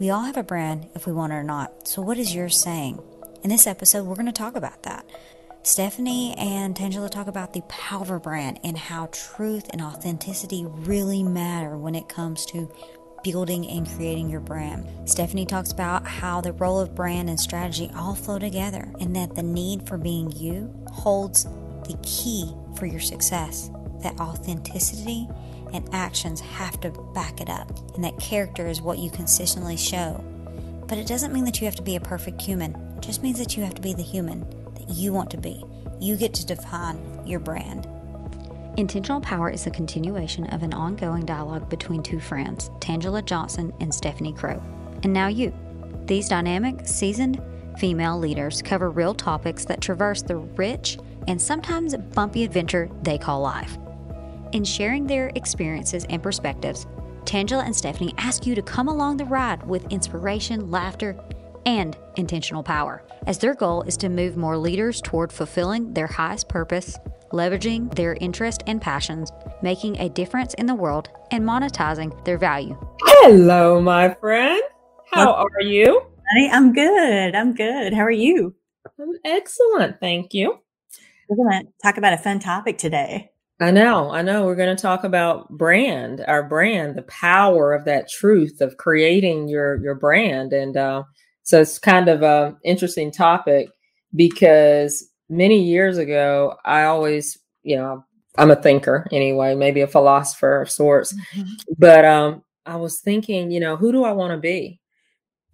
We all have a brand if we want it or not. So what is yours saying? In this episode, we're going to talk about that. Stephanie and Tangela talk about the power of a brand and how truth and authenticity really matter when it comes to building and creating your brand. Stephanie talks about how the role of brand and strategy all flow together and that the need for being you holds the key for your success, that authenticity and actions have to back it up, and that character is what you consistently show. But it doesn't mean that you have to be a perfect human. It just means that you have to be the human that you want to be. You get to define your brand. Intentional Power is a continuation of an ongoing dialogue between two friends, Tangela Johnson and Stephanie Crowe. And now you. These dynamic, seasoned female leaders cover real topics that traverse the rich and sometimes bumpy adventure they call life. In sharing their experiences and perspectives, Tangela and Stephanie ask you to come along the ride with inspiration, laughter, and intentional power, as their goal is to move more leaders toward fulfilling their highest purpose, leveraging their interests and passions, making a difference in the world, and monetizing their value. Hello, my friend. How are you? I'm good. I'm good. How are you? I'm excellent. Thank you. We're going to talk about a fun topic today. I know. We're going to talk about brand, our brand, the power of that truth of creating your brand. And so it's kind of an interesting topic because many years ago, I always, I'm a thinker anyway, maybe a philosopher of sorts. Mm-hmm. But I was thinking, who do I want to be?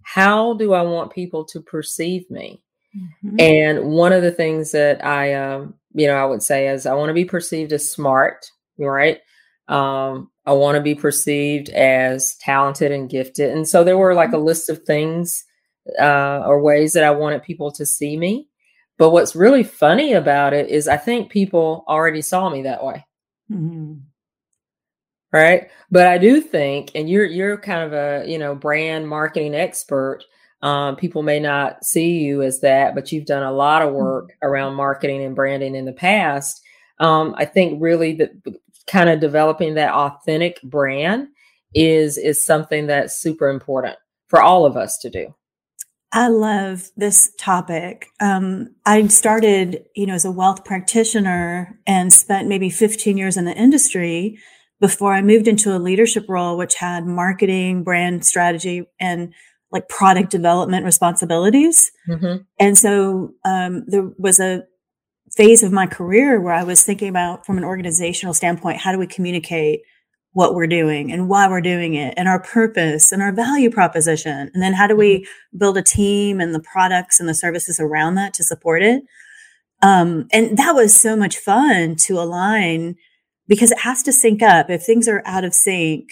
How do I want people to perceive me? Mm-hmm. And one of the things that I would say is I want to be perceived as smart, right? I want to be perceived as talented and gifted. And so there were like a list of things or ways that I wanted people to see me. But what's really funny about it is I think people already saw me that way. Mm-hmm. Right. But I do think, and you're kind of a, brand marketing expert. People may not see you as that, but you've done a lot of work around marketing and branding in the past. I think really that kind of developing that authentic brand is something that's super important for all of us to do. I love this topic. I started, as a wealth practitioner and spent maybe 15 years in the industry before I moved into a leadership role, which had marketing, brand strategy, and like product development responsibilities. Mm-hmm. And so there was a phase of my career where I was thinking about, from an organizational standpoint, how do we communicate what we're doing and why we're doing it and our purpose and our value proposition? And then how do we build a team and the products and the services around that to support it? And that was so much fun to align because it has to sync up. If things are out of sync,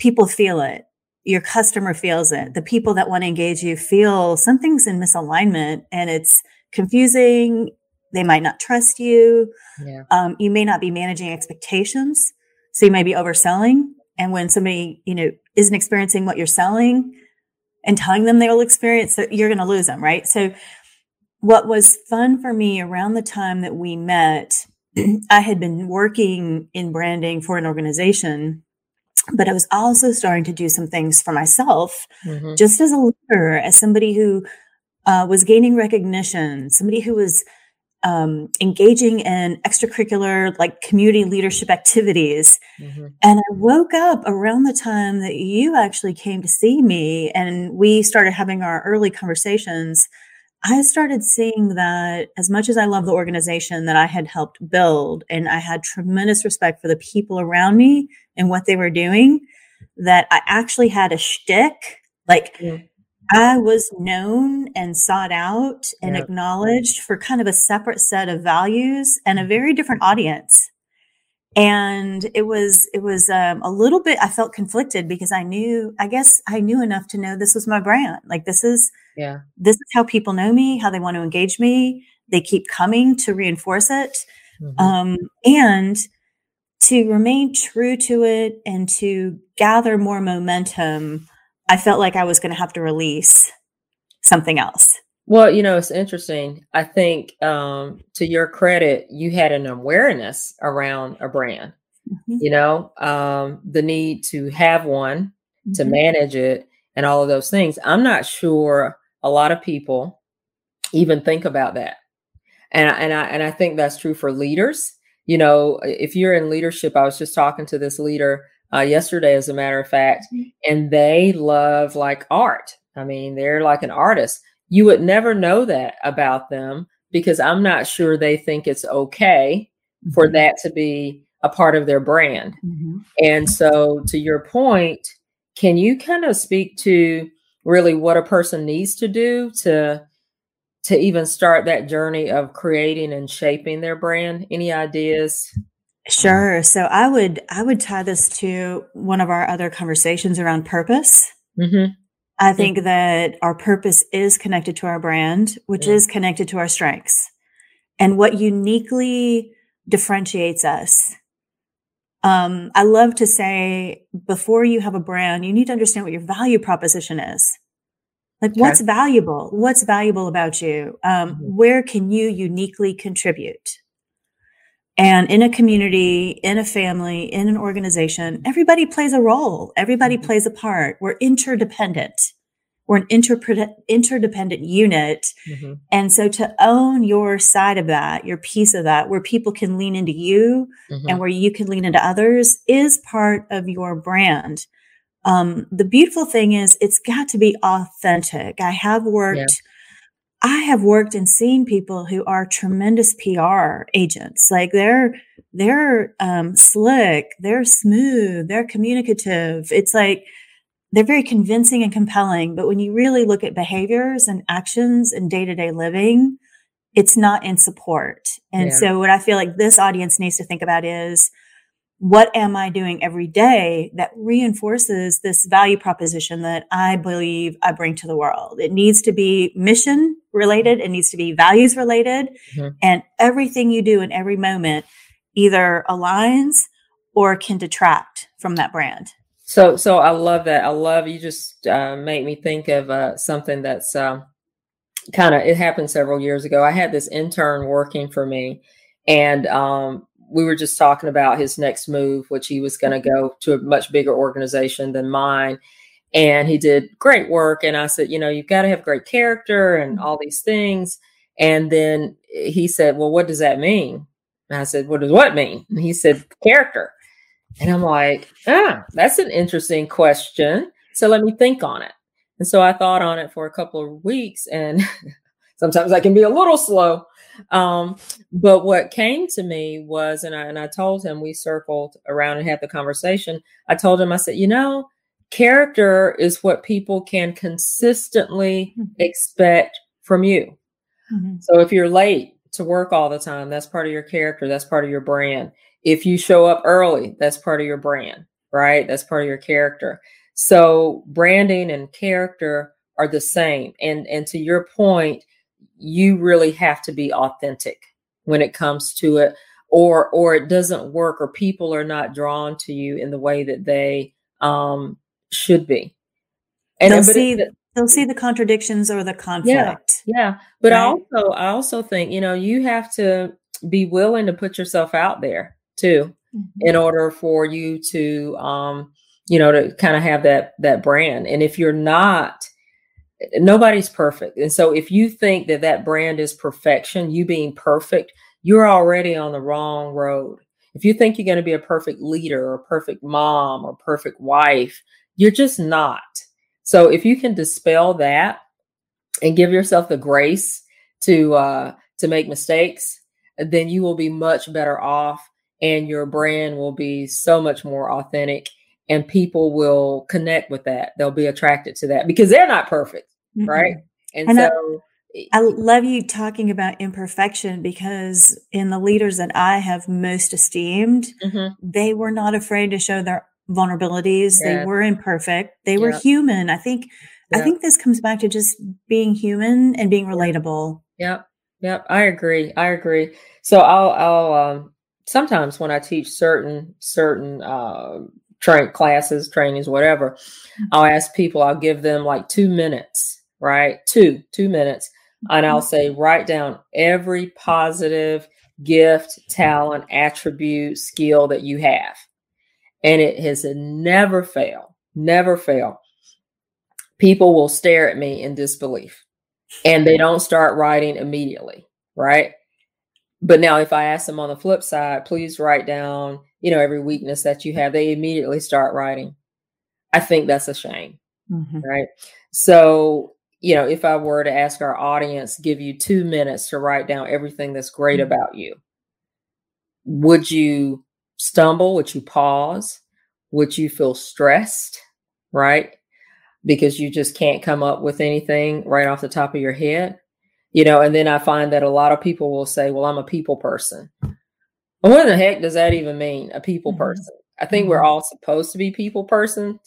people feel it. Your customer feels it. The people that want to engage you feel something's in misalignment and it's confusing. They might not trust you. Yeah. You may not be managing expectations. So you may be overselling. And when somebody, isn't experiencing what you're selling and telling them they will experience that, you're going to lose them. Right. So what was fun for me around the time that we met, I had been working in branding for an organization, but I was also starting to do some things for myself, mm-hmm. just as a leader, as somebody who was gaining recognition, somebody who was engaging in extracurricular, like community leadership activities. Mm-hmm. And I woke up around the time that you actually came to see me and we started having our early conversations. I started seeing that as much as I love the organization that I had helped build, and I had tremendous respect for the people around me and what they were doing, that I actually had a shtick. Like I was known and sought out and acknowledged for kind of a separate set of values and a very different audience. And it was a little bit, I felt conflicted because I guess I knew enough to know this was my brand. Like this is how people know me, how they want to engage me. They keep coming to reinforce it. Mm-hmm. And to remain true to it and to gather more momentum, I felt like I was going to have to release something else. Well, it's interesting. I think to your credit, you had an awareness around a brand, mm-hmm. The need to have one, mm-hmm. to manage it, and all of those things. I'm not sure a lot of people even think about that. And I think that's true for leaders. You know, if you're in leadership, I was just talking to this leader yesterday, as a matter of fact, and they love like art. I mean, they're like an artist. You would never know that about them because I'm not sure they think it's okay for that to be a part of their brand. Mm-hmm. And so to your point, can you kind of speak to really what a person needs to do to even start that journey of creating and shaping their brand? Any ideas? Sure. So I would tie this to one of our other conversations around purpose. Mm-hmm. I think that our purpose is connected to our brand, which is connected to our strengths and what uniquely differentiates us. I love to say, before you have a brand, you need to understand what your value proposition is. Like, what's valuable? What's valuable about you? Where can you uniquely contribute? And in a community, in a family, in an organization, everybody plays a role. Everybody plays a part. We're interdependent. We're an interdependent unit. Mm-hmm. And so to own your side of that, your piece of that, where people can lean into you and where you can lean into others is part of your brand. The beautiful thing is it's got to be authentic. I have worked and seen people who are tremendous PR agents. Like they're slick, they're smooth, they're communicative. It's like they're very convincing and compelling. But when you really look at behaviors and actions and day-to-day living, it's not in support. And so what I feel like this audience needs to think about is, what am I doing every day that reinforces this value proposition that I believe I bring to the world? It needs to be mission related. It needs to be values related. Mm-hmm. And everything you do in every moment either aligns or can detract from that brand. So I love that. I love, you just make me think of something that's it happened several years ago. I had this intern working for me and, we were just talking about his next move, which he was going to go to a much bigger organization than mine. And he did great work. And I said, you know, you've got to have great character and all these things. And then he said, well, what does that mean? And I said, what does what mean? And he said, character. And I'm like, that's an interesting question. So let me think on it. And so I thought on it for a couple of weeks. And sometimes I can be a little slow. But what came to me was, and I told him, we circled around and had the conversation. I told him, I said, you know, character is what people can consistently expect from you. Mm-hmm. So if you're late to work all the time, that's part of your character. That's part of your brand. If you show up early, that's part of your brand, right? That's part of your character. So branding and character are the same. And to your point, you really have to be authentic when it comes to it, or it doesn't work, or people are not drawn to you in the way that they should be. And they'll see the contradictions or the conflict. Yeah. But right? I also think, you know, you have to be willing to put yourself out there too, in order for you to, you know, to kind of have that brand. And if you're not, nobody's perfect. And so if you think that brand is perfection, you being perfect, you're already on the wrong road. If you think you're going to be a perfect leader or perfect mom or perfect wife, you're just not. So if you can dispel that and give yourself the grace to make mistakes, then you will be much better off and your brand will be so much more authentic and people will connect with that. They'll be attracted to that because they're not perfect. Right. And so I love you talking about imperfection, because in the leaders that I have most esteemed, they were not afraid to show their vulnerabilities. Yeah. They were imperfect. They were human. I think this comes back to just being human and being relatable. Yep. Yep. I agree. So I'll sometimes when I teach certain classes, trainings, whatever, I'll ask people, I'll give them like 2 minutes, right? Two minutes. And I'll say, write down every positive gift, talent, attribute, skill that you have. And it has never failed. people will stare at me in disbelief and they don't start writing immediately. Right. But now if I ask them on the flip side, please write down, you know, every weakness that you have, they immediately start writing. I think that's a shame. Mm-hmm. Right. So, you know, if I were to ask our audience, give you 2 minutes to write down everything that's great mm-hmm. about you, would you stumble? Would you pause? Would you feel stressed? Right. Because you just can't come up with anything right off the top of your head, you know, and then I find that a lot of people will say, well, I'm a people person. Well, what the heck does that even mean? A people mm-hmm. person. I think mm-hmm. we're all supposed to be people person,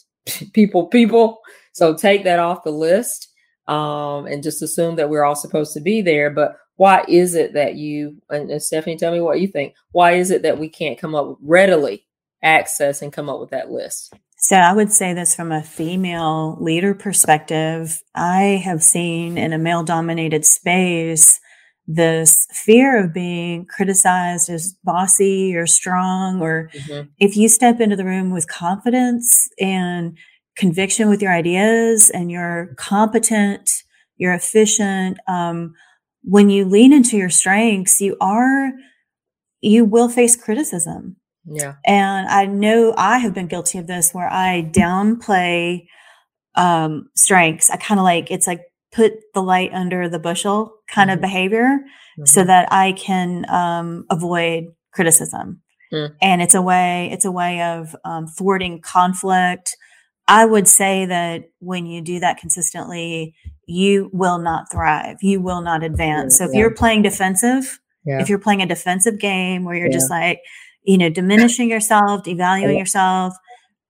people. So take that off the list and just assume that we're all supposed to be there. But why is it that you, and Stephanie, tell me what you think. Why is it that we can't come up with readily access and come up with that list? So I would say this from a female leader perspective. I have seen in a male-dominated space this fear of being criticized as bossy or strong, or mm-hmm. if you step into the room with confidence and conviction with your ideas and you're competent, you're efficient, when you lean into your strengths, you will face criticism. Yeah. And I know I have been guilty of this where I downplay strengths. I kind of like, it's like put the light under the bushel kind mm-hmm. of behavior mm-hmm. so that I can avoid criticism. Mm. And it's a way of thwarting conflict. I would say that when you do that consistently, you will not thrive. You will not advance. So if you're playing defensive, if you're playing a defensive game where you're just like, you know, diminishing yourself, devaluing yourself.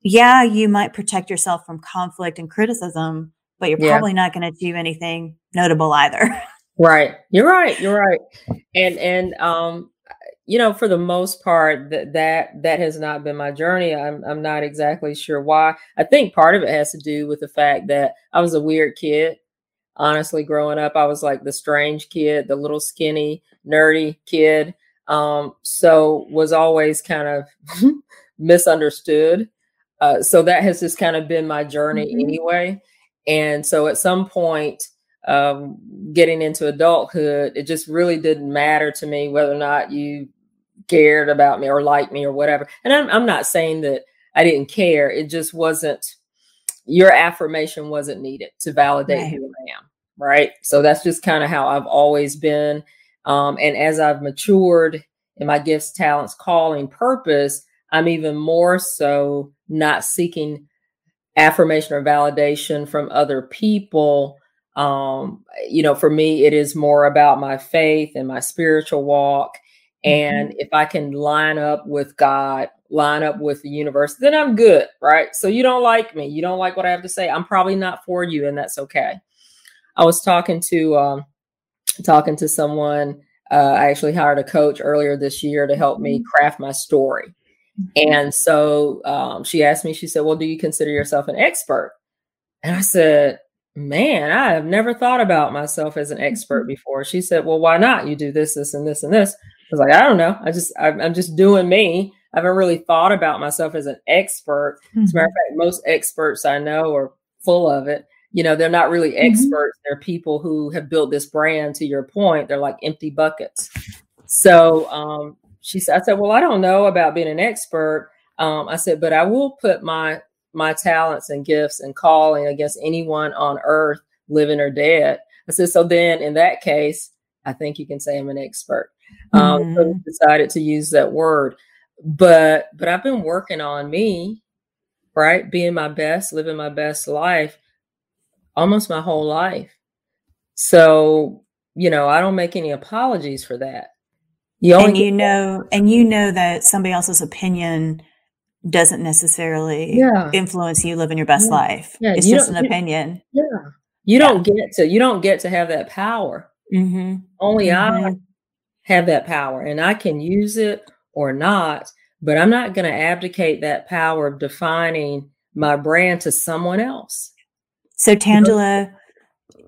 Yeah, you might protect yourself from conflict and criticism, but you're probably not going to achieve anything notable either. Right. You're right. And you know, for the most part, that has not been my journey. I'm not exactly sure why. I think part of it has to do with the fact that I was a weird kid. Honestly, growing up, I was like the strange kid, the little skinny, nerdy kid. So was always kind of misunderstood. So that has just kind of been my journey mm-hmm. anyway. And so at some point, getting into adulthood, it just really didn't matter to me whether or not you cared about me or liked me or whatever. And I'm not saying that I didn't care. It just wasn't, your affirmation wasn't needed to validate who I am. Right. So that's just kind of how I've always been. And as I've matured in my gifts, talents, calling, purpose, I'm even more so not seeking affirmation or validation from other people. You know, for me, it is more about my faith and my spiritual walk. And if I can line up with God, line up with the universe, then I'm good. Right. So you don't like me. You don't like what I have to say. I'm probably not for you. And that's OK. I was talking to someone, I actually hired a coach earlier this year to help me craft my story. And so she asked me, she said, well, do you consider yourself an expert? And I said, man, I have never thought about myself as an expert before. She said, well, why not? You do this, this, and this, and this. I was like, I don't know. I'm just doing me. I haven't really thought about myself as an expert. As a matter of fact, most experts I know are full of it. You know, they're not really experts. They're people who have built this brand, to your point. They're like empty buckets. So I said, well, I don't know about being an expert. I said, but I will put my talents and gifts and calling against anyone on earth, living or dead. I said, so then in that case, I think you can say I'm an expert. So I decided to use that word. But I've been working on me, right? Being my best, living my best life. Almost my whole life. So, you know, I don't make any apologies for that. You know that somebody else's opinion doesn't necessarily influence you living your best life. Yeah. It's just an opinion. Yeah. You don't get to have that power. Mm-hmm. Only I have that power and I can use it or not, but I'm not going to abdicate that power of defining my brand to someone else. So Tangela,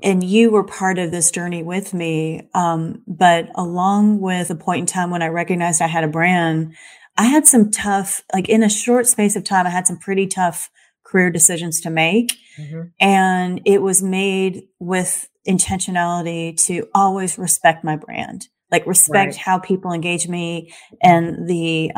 and you were part of this journey with me, but along with a point in time when I recognized I had a brand, I had some tough, like in a short space of time, I had some pretty tough career decisions to make. Mm-hmm. And it was made with intentionality to always respect my brand, like respect how people engage me and the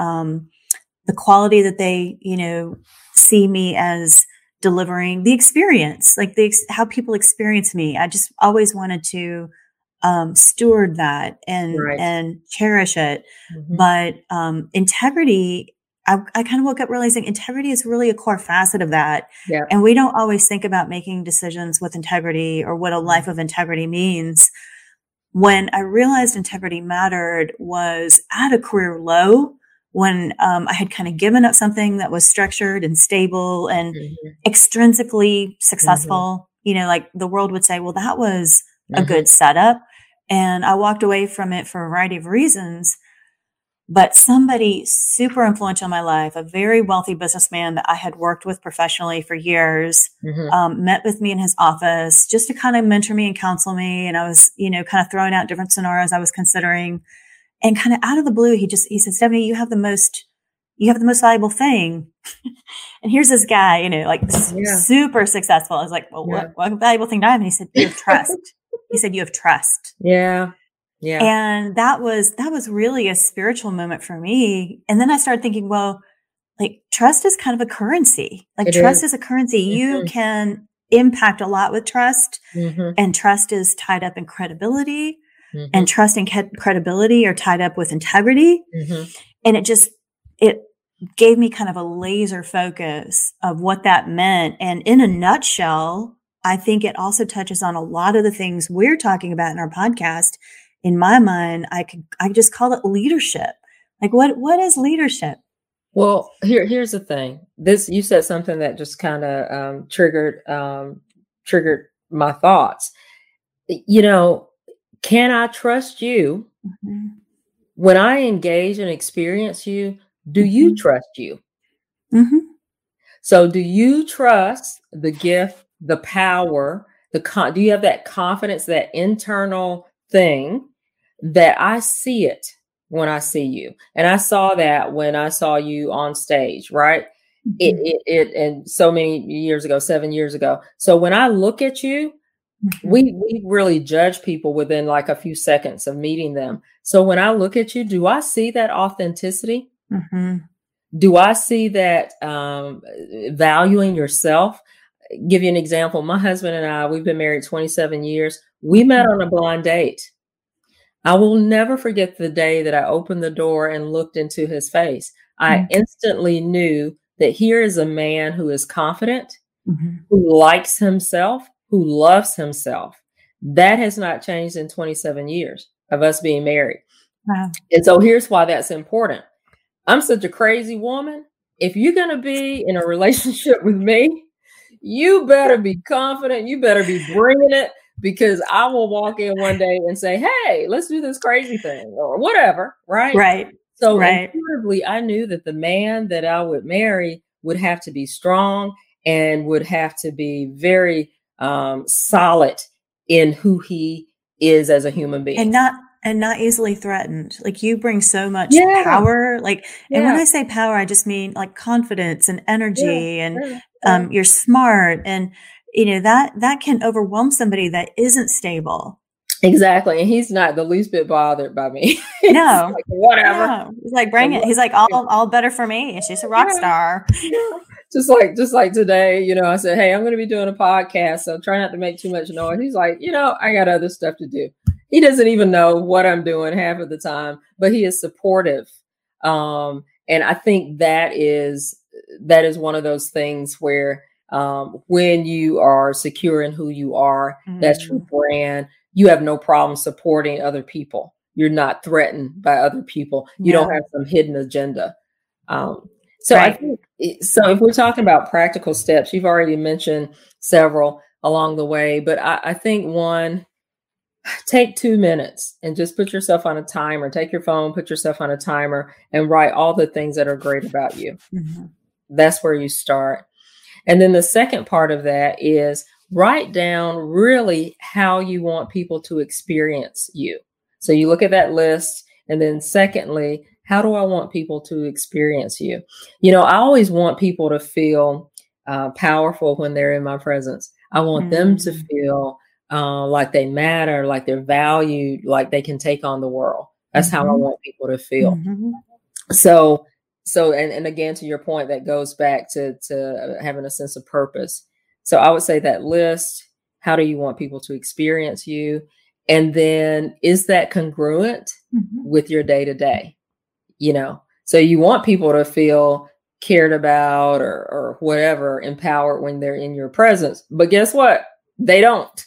quality that they, you know, see me as delivering, the experience, like how people experience me. I just always wanted to steward that and cherish it. Mm-hmm. But integrity, I kind of woke up realizing integrity is really a core facet of that. Yeah. And we don't always think about making decisions with integrity or what a life of integrity means. When I realized integrity mattered was at a career low, when I had kind of given up something that was structured and stable and extrinsically successful, you know, like the world would say, well, that was a good setup. And I walked away from it for a variety of reasons. But somebody super influential in my life, a very wealthy businessman that I had worked with professionally for years, met with me in his office just to kind of mentor me and counsel me. And I was, you know, kind of throwing out different scenarios I was considering, and kind of out of the blue, he said, "Stephanie, you have the most valuable thing." And here's this guy, you know, like super successful. I was like, well, what valuable thing do I have? And he said, "You have trust." He said, "You have trust." Yeah. Yeah. And that was really a spiritual moment for me. And then I started thinking, well, like trust is kind of a currency. Like trust is a currency. You can impact a lot with trust, and trust is tied up in credibility, and trust and credibility are tied up with integrity. And it gave me kind of a laser focus of what that meant. And in a nutshell, I think it also touches on a lot of the things we're talking about in our podcast. In my mind, I just call it leadership. Like what is leadership? Well, here's the thing. You said something that just kind of triggered my thoughts. You know, can I trust you? Mm-hmm. When I engage and experience you, do you trust you? Mm-hmm. So do you trust the gift, the power, do you have that confidence, that internal thing that I see it when I see you? And I saw that when I saw you on stage, right? And so many years ago, 7 years ago. So when I look at you, we really judge people within like a few seconds of meeting them. So when I look at you, do I see that authenticity? Do I see that valuing yourself? Give you an example. My husband and I, we've been married 27 years. We met on a blind date. I will never forget the day that I opened the door and looked into his face. I instantly knew that here is a man who is confident, who likes himself, who loves himself. That has not changed in 27 years of us being married. Wow. And so here's why that's important. I'm such a crazy woman. If you're going to be in a relationship with me, you better be confident. You better be bringing it. Because I will walk in one day and say, "Hey, let's do this crazy thing," or whatever, right? Right. So intuitively, I knew that the man that I would marry would have to be strong and would have to be very solid in who he is as a human being, and not easily threatened. Like you bring so much power. Like, and when I say power, I just mean like confidence and energy, you're smart and. You know, that can overwhelm somebody that isn't stable. Exactly. And he's not the least bit bothered by me. No. Like, whatever. No. He's like, bring it. He's like, all better for me. And she's a rock star. Yeah. Just like today, you know, I said, "Hey, I'm going to be doing a podcast, so try not to make too much noise." He's like, "You know, I got other stuff to do." He doesn't even know what I'm doing half of the time, but he is supportive. And I think that is one of those things where, when you are secure in who you are, that's your brand, you have no problem supporting other people. You're not threatened by other people. You don't have some hidden agenda. I think, so if we're talking about practical steps, you've already mentioned several along the way, but I think one, take 2 minutes and just put yourself on a timer, take your phone, put yourself on a timer and write all the things that are great about you. That's where you start. And then the second part of that is write down really how you want people to experience you. So you look at that list. And then secondly, how do I want people to experience you? You know, I always want people to feel powerful when they're in my presence. I want them to feel like they matter, like they're valued, like they can take on the world. That's how I want people to feel. So, and again, to your point, that goes back to having a sense of purpose. So I would say that list, how do you want people to experience you? And then is that congruent with your day to day? You know, so you want people to feel cared about or whatever, empowered when they're in your presence. But guess what? They don't.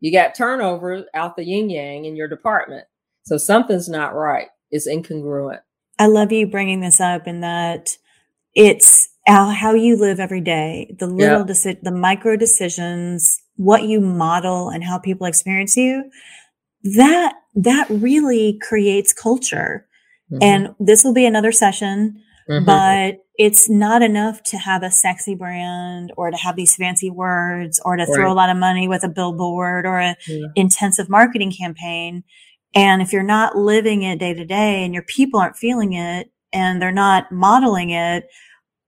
You got turnover out the yin yang in your department. So something's not right. It's incongruent. I love you bringing this up, and that it's how you live every day, the little the micro decisions, what you model and how people experience you, that really creates culture. And this will be another session, but it's not enough to have a sexy brand or to have these fancy words or to throw a lot of money with a billboard or an intensive marketing campaign. And if you're not living it day to day and your people aren't feeling it and they're not modeling it,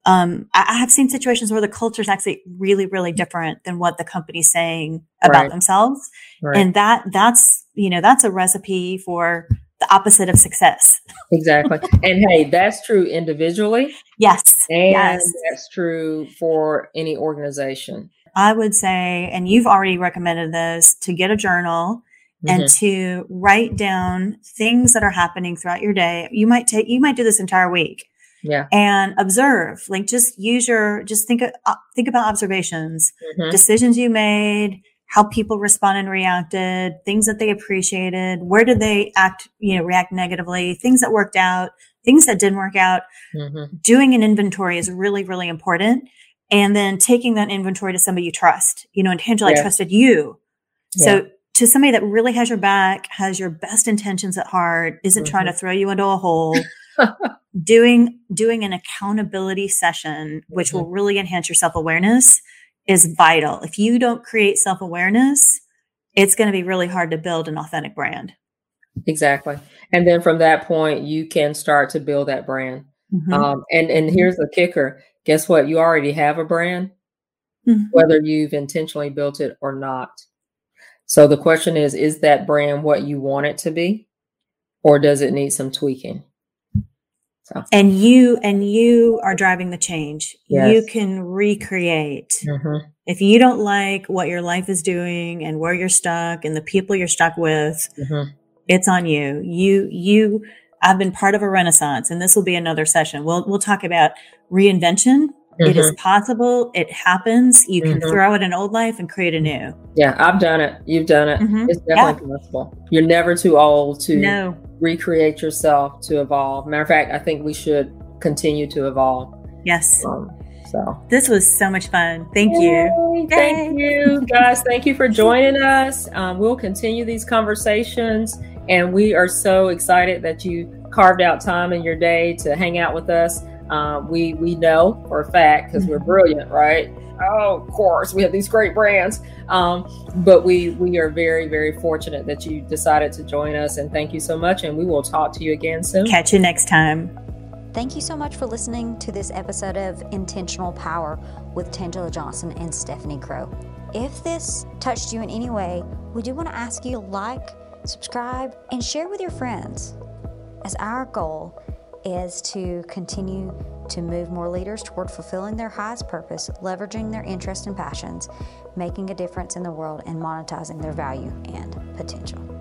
I have seen situations where the culture is actually really, really different than what the company's saying about themselves. And that's a recipe for the opposite of success. Exactly. And hey, that's true individually. Yes. And that's true for any organization. I would say, and you've already recommended this, to get a journal and to write down things that are happening throughout your day. You might do this entire week. Yeah. And observe, like think about observations, decisions you made, how people responded and reacted, things that they appreciated, where did they react negatively, things that worked out, things that didn't work out. Doing an inventory is really, really important. And then taking that inventory to somebody you trust, and Tangela, I trusted you. So to somebody that really has your back, has your best intentions at heart, isn't trying to throw you into a hole. Doing an accountability session, which will really enhance your self-awareness, is vital. If you don't create self-awareness, it's going to be really hard to build an authentic brand. Exactly. And then from that point, you can start to build that brand. And here's the kicker. Guess what? You already have a brand, whether you've intentionally built it or not. So the question is that brand what you want it to be, or does it need some tweaking? So. And you are driving the change. Yes. You can recreate. If you don't like what your life is doing and where you're stuck and the people you're stuck with, it's on you. You I've been part of a renaissance, and this will be another session. We'll talk about reinvention. It is possible. It happens. You can throw out an old life and create a new. Yeah, I've done it. You've done it. It's definitely possible. You're never too old to recreate yourself, to evolve. Matter of fact, I think we should continue to evolve. Yes. So this was so much fun. Thank you. Thank you, guys. Thank you for joining us. We'll continue these conversations, and we are so excited that you carved out time in your day to hang out with us. We know for a fact, because we're brilliant, right? Oh, of course, we have these great brands. But we are very, very fortunate that you decided to join us. And thank you so much. And we will talk to you again soon. Catch you next time. Thank you so much for listening to this episode of Intentional Power with Tangela Johnson and Stephanie Crowe. If this touched you in any way, we do want to ask you to like, subscribe, and share with your friends, as our goal is to continue to move more leaders toward fulfilling their highest purpose, leveraging their interests and passions, making a difference in the world, and monetizing their value and potential.